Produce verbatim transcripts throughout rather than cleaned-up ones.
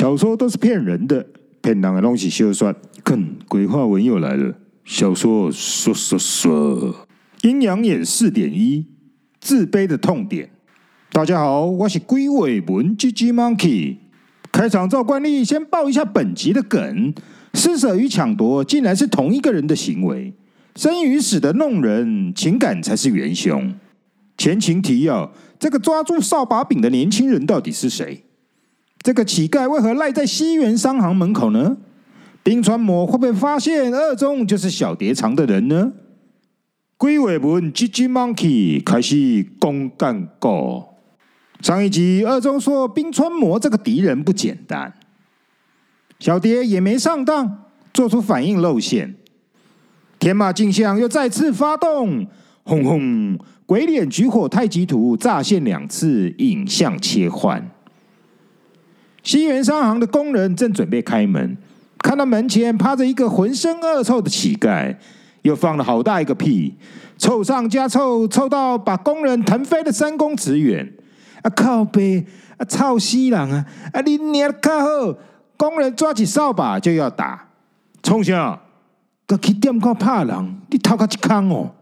小说都是骗人的，骗人的都是小说。看，鬼话文又来了，小说说说说。阴阳眼 四点一， 自卑的痛点。大家好，我是鬼话文 G G Monkey。开场照惯例，先爆一下本集的梗：施舍与抢夺竟然是同一个人的行为。生与死的弄人，情感才是元凶。前情提要：这个抓住扫把柄的年轻人到底是谁？这个乞丐为何赖在西园商行门口呢？冰川魔会不会发现二中就是小蝶长的人呢？鬼话文 G G Monkey 开始公干告。上一集二中说冰川魔这个敌人不简单，小蝶也没上当，做出反应露馅。天马镜像又再次发动，轰轰！鬼脸举火太极图乍现两次，影像切换。西园商行的工人正准备开门，看到门前趴着一个浑身恶臭的乞丐，又放了好大一个屁，臭上加臭，臭到把工人腾飞了三公尺远。啊靠北！啊臭死人啊！啊你娘靠好！工人抓起扫把就要打，冲下！个起点靠怕人，你头壳一空哦！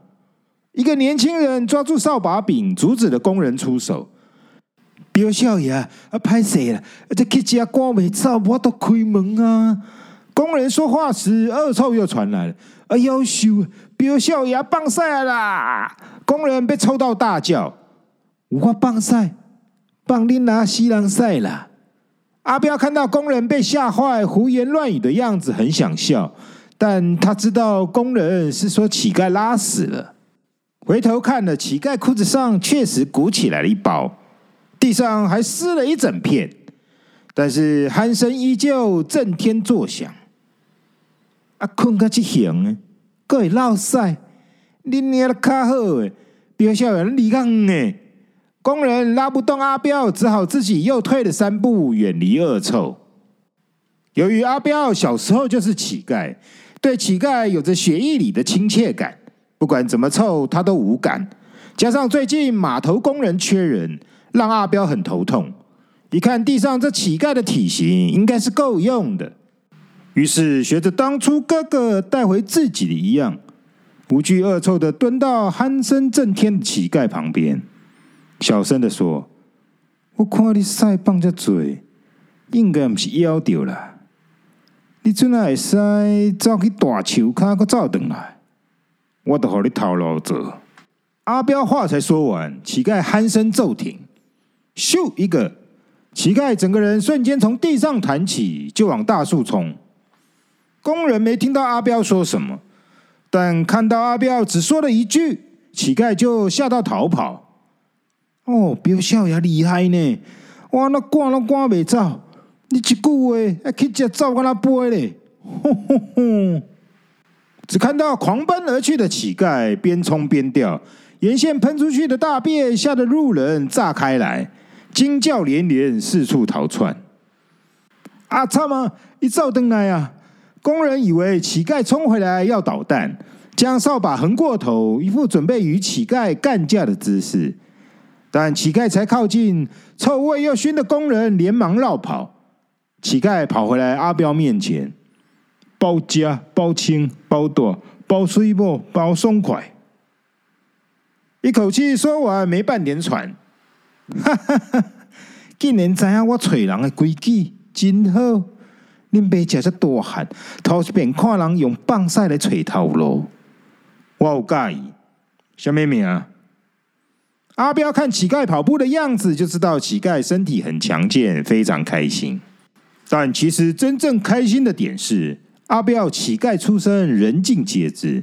一个年轻人抓住扫把柄，阻止了工人出手。表少爷啊，歹势啦，这乞丐赶未走，我都开门啊！工人说话时，恶臭又传来了。哎呦秀，表少爷放屎啦！工人被臭到大叫：“我放屎，放恁那死人屎啦！”阿彪看到工人被吓坏、胡言乱语的样子，很想笑。但他知道工人是说乞丐拉屎了，回头看了，乞丐裤子上确实鼓起来了一包，地上还湿了一整片，但是鼾声依旧震天作响。啊，困到这形的，还会落屎，你娘较好诶，表小人离港诶！工人拉不动阿彪，只好自己又退了三步，远离恶臭。由于阿彪小时候就是乞丐，对乞丐有着血液里的亲切感，不管怎么臭他都无感。加上最近码头工人缺人，让阿彪很头痛。一看地上这乞丐的体型，应该是够用的，于是学着当初哥哥带回自己的一样，不惧恶臭的蹲到鼾声震天的乞丐旁边，小声的说：“我看你屎放这多，应该不是枵到啦。你怎啊会使走去大树下，阁走转来？我都予你头路做。”阿彪话才说完，乞丐鼾声骤停，咻一个，乞丐整个人瞬间从地上弹起，就往大树冲。工人没听到阿彪说什么，但看到阿彪只说了一句，乞丐就吓到逃跑。哦，彪少爷厉害呢！我那赶都赶袂走。你一句话，去这走跟他背嘞，吼吼吼！只看到狂奔而去的乞丐，边冲边掉，沿线喷出去的大便吓得路人炸开来，惊叫连连，四处逃窜。啊惨啊！一走回来啊！工人以为乞丐冲回来要捣蛋，将扫把横过头，一副准备与乞丐干架的姿势。但乞丐才靠近，臭味又熏的工人连忙绕跑。乞丐跑回来阿彪面前，包家、包青、包大、包水某、包松快，一口气说完没半点喘。哈哈哈！竟然知影我找人的规矩，真好。恁爸食只大汉，头一遍看人用放屎来找头路，我有介意。什么名？阿彪看乞丐跑步的样子，就知道乞丐身体很强健，非常开心。但其实真正开心的点是，阿彪乞丐出身，人尽皆知。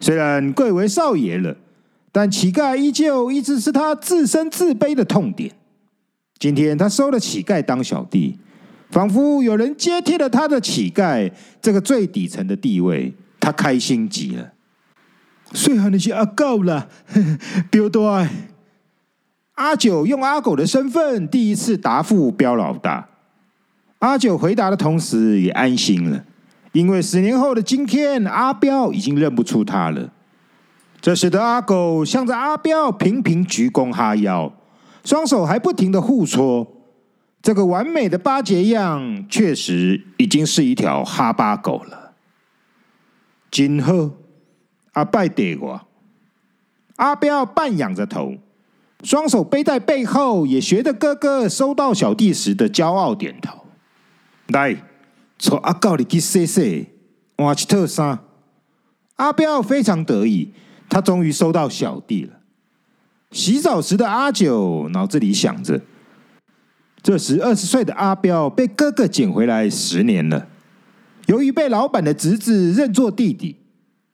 虽然贵为少爷了，但乞丐依旧一直是他自身自卑的痛点。今天他收了乞丐当小弟，仿佛有人接替了他的乞丐这个最底层的地位，他开心极了。虽然你是阿狗啦，彪大。阿九用阿狗的身份第一次答复彪老大。阿九回答的同时也安心了，因为十年后的今天，阿彪已经认不出他了。这时的阿狗向着阿彪频频鞠躬哈腰，双手还不停的互搓。这个完美的巴结样，确实已经是一条哈巴狗了。今后阿拜得我，阿彪半仰着头，双手背在背后，也学着哥哥收到小弟时的骄傲点头。来，从阿狗里去洗洗，换一套衫。阿彪非常得意，他终于收到小弟了。洗澡时的阿九脑子里想着，这时二十岁的阿彪被哥哥捡回来十年了，由于被老板的侄子认作弟弟，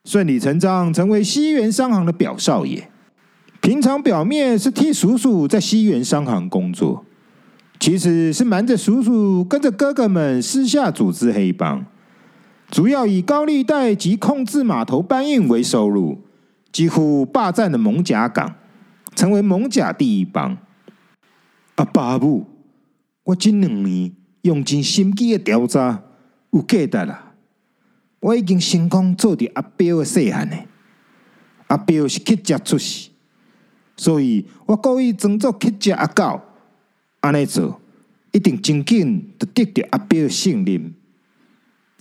顺理成章成为西园商行的表少爷。平常表面是替叔叔在西园商行工作，其实是瞒着叔叔跟着哥哥们私下组织黑帮，主要以高利贷及控制码头搬运为收入，几乎霸占了艋舺港，成为艋舺第一帮。阿爸母，我这两年用尽心机的调查有价值啦！我已经成功做到阿彪的细汉嘞。阿彪是乞食出世，所以我故意装作乞食阿狗，安尼做一定真紧就得到阿彪的信任。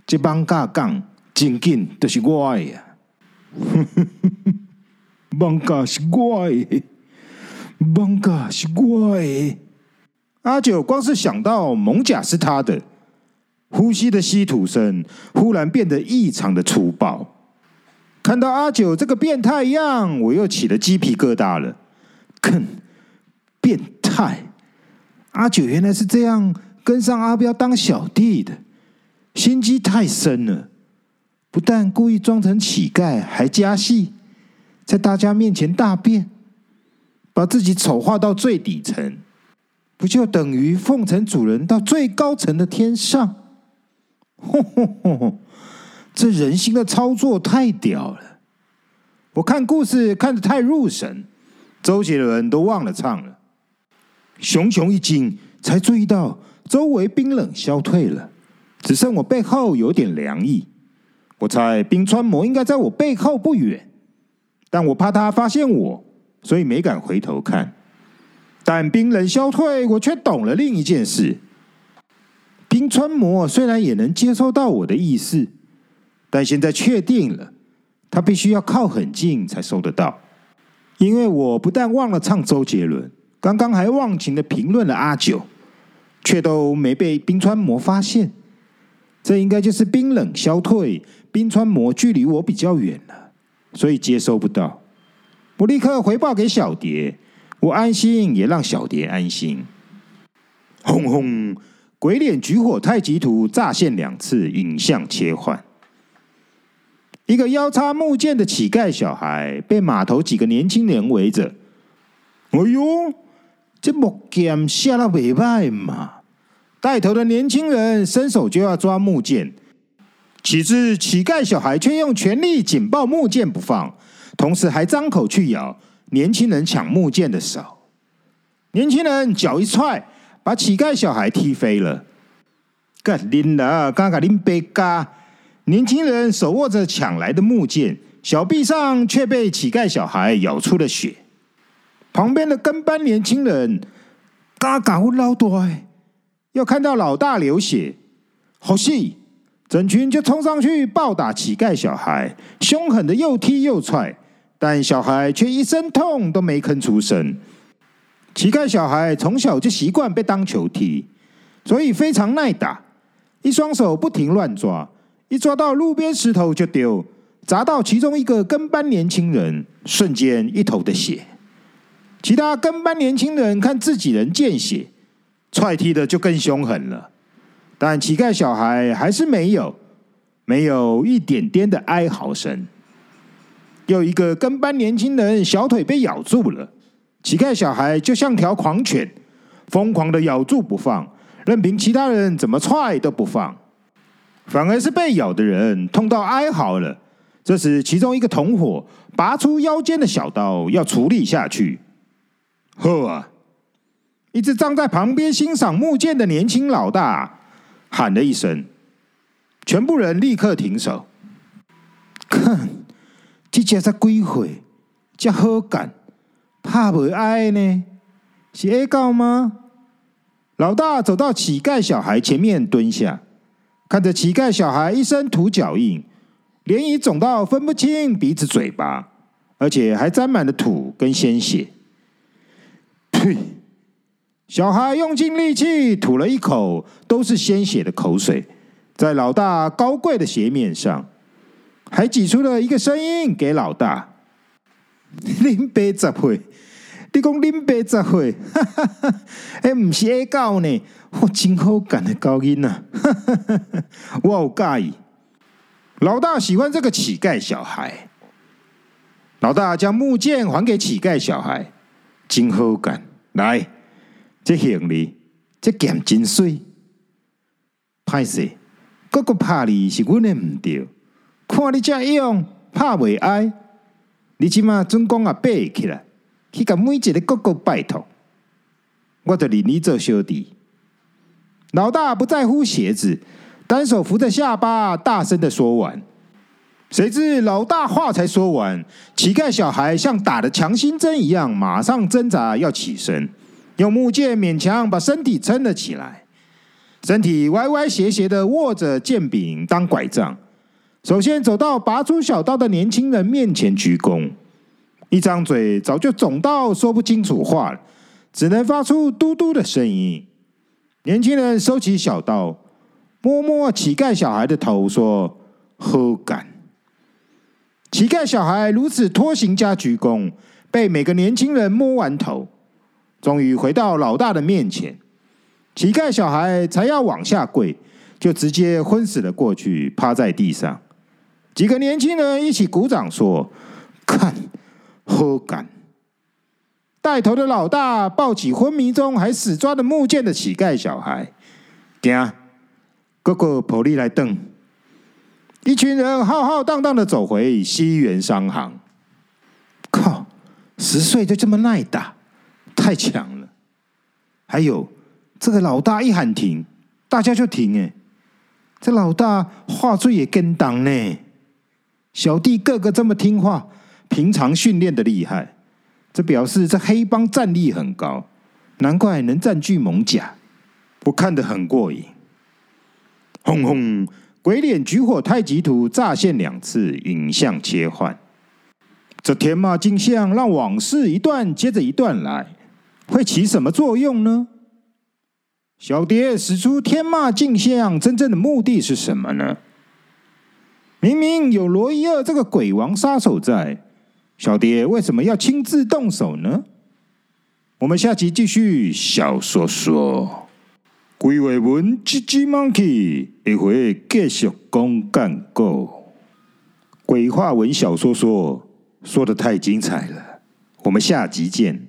这艋舺港真紧就是我的啊！艋舺是我的，艋舺是我的。阿九光是想到艋舺是他的，呼吸的吸吐声忽然变得异常的粗暴。看到阿九这个变态样，我又起了鸡皮疙瘩了。更变态！阿九原来是这样跟上阿彪当小弟的，心机太深了。不但故意装成乞丐，还加戏，在大家面前大便，把自己丑化到最底层。不就等于奉承主人到最高层的天上？吼吼吼！这人心的操作太屌了！我看故事看得太入神，周杰伦都忘了唱了。熊熊一惊，才注意到周围冰冷消退了，只剩我背后有点凉意。我猜冰川魔应该在我背后不远，但我怕他发现我，所以没敢回头看。但冰冷消退，我却懂了另一件事。冰川魔虽然也能接收到我的意识，但现在确定了，他必须要靠很近才收得到。因为我不但忘了唱周杰伦，刚刚还忘情的评论了阿九，却都没被冰川魔发现。这应该就是冰冷消退，冰川魔距离我比较远了，所以接收不到。我立刻回报给小蝶。我安心，也让小蝶安心。轰轰！鬼脸举火太极图乍现两次，影像切换。一个腰插木剑的乞丐小孩被码头几个年轻人围着。哎呦，这木剑下得袂歹嘛！带头的年轻人伸手就要抓木剑，岂知乞丐小孩却用全力紧抱木剑不放，同时还张口去咬。年轻人抢木剑的手，年轻人脚一踹，把乞丐小孩踢飞了。干恁啦，干干恁白嘎！年轻人手握着抢来的木剑，小臂上却被乞丐小孩咬出了血。旁边的跟班年轻人，嘎嘎我老大，又看到老大流血，好戏！整群就冲上去暴打乞丐小孩，凶狠的又踢又踹。但小孩却一声痛都没吭出声。乞丐小孩从小就习惯被当球踢，所以非常耐打，一双手不停乱抓，一抓到路边石头就丢，砸到其中一个跟班年轻人，瞬间一头的血。其他跟班年轻人看自己人见血，踹踢的就更凶狠了，但乞丐小孩还是没有，没有一点点的哀嚎声。有一个跟班年轻人小腿被咬住了，乞丐小孩就像条狂犬，疯狂的咬住不放，任凭其他人怎么踹都不放，反而是被咬的人痛到哀嚎了。这时其中一个同伙拔出腰间的小刀要处理下去。呵啊！一直站在旁边欣赏木剑的年轻老大喊了一声，全部人立刻停手。看！这只才几岁，这好干，打不挨呢？是爱狗吗？老大走到乞丐小孩前面蹲下，看着乞丐小孩一身土脚印，脸已肿到分不清鼻子嘴巴，而且还沾满了土跟鲜血。呸！小孩用尽力气吐了一口都是鲜血的口水，在老大高贵的鞋面上，还挤出了一个声音给老大：“恁爸十岁，你讲恁爸十岁，哈哈哈！哎，唔是矮狗呢，我真好干的狗囡啊，哈哈哈！我有介意。”老大喜欢这个乞丐小孩。老大将木剑还给乞丐小孩，真好干，来，这行李，这剑真水，歹势，个个拍你是阮的唔对。看你这样打不挨，你现在准公也爬起来去把每一个哥哥拜托，我就认你做小弟。老大不在乎鞋子，单手扶着下巴大声的说完。谁知老大话才说完，乞丐小孩像打了强心针一样马上挣扎要起身，用木剑勉强把身体撑了起来，身体歪歪斜斜的握着剑柄当拐杖，首先走到拔出小刀的年轻人面前鞠躬，一张嘴早就肿到说不清楚话了，只能发出嘟嘟的声音。年轻人收起小刀，摸摸乞丐小孩的头说：“好干。”乞丐小孩如此拖行加鞠躬，被每个年轻人摸完头，终于回到老大的面前。乞丐小孩才要往下跪，就直接昏死了过去，趴在地上。几个年轻人一起鼓掌说：“看，好干！”带头的老大抱起昏迷中还死抓着木剑的乞丐小孩，走，哥哥抱你来等。一群人浩浩荡荡的走回西园商行。靠，十岁就这么耐打，太强了！还有这个老大一喊停，大家就停哎。这老大话术也跟当呢，小弟个个这么听话，平常训练的厉害，这表示这黑帮战力很高，难怪能占据蒙甲，我看得很过瘾。轰轰，鬼脸举火太极图乍现两次，影像切换，这天马镜像让往事一段接着一段来，会起什么作用呢？小蝶使出天骂镜像，真正的目的是什么呢？明明有罗伊二这个鬼王杀手在，小蝶为什么要亲自动手呢？我们下集继续小说说，鬼话文这集Monkey一回继续讲干股。鬼话文小说说说得太精彩了，我们下集见。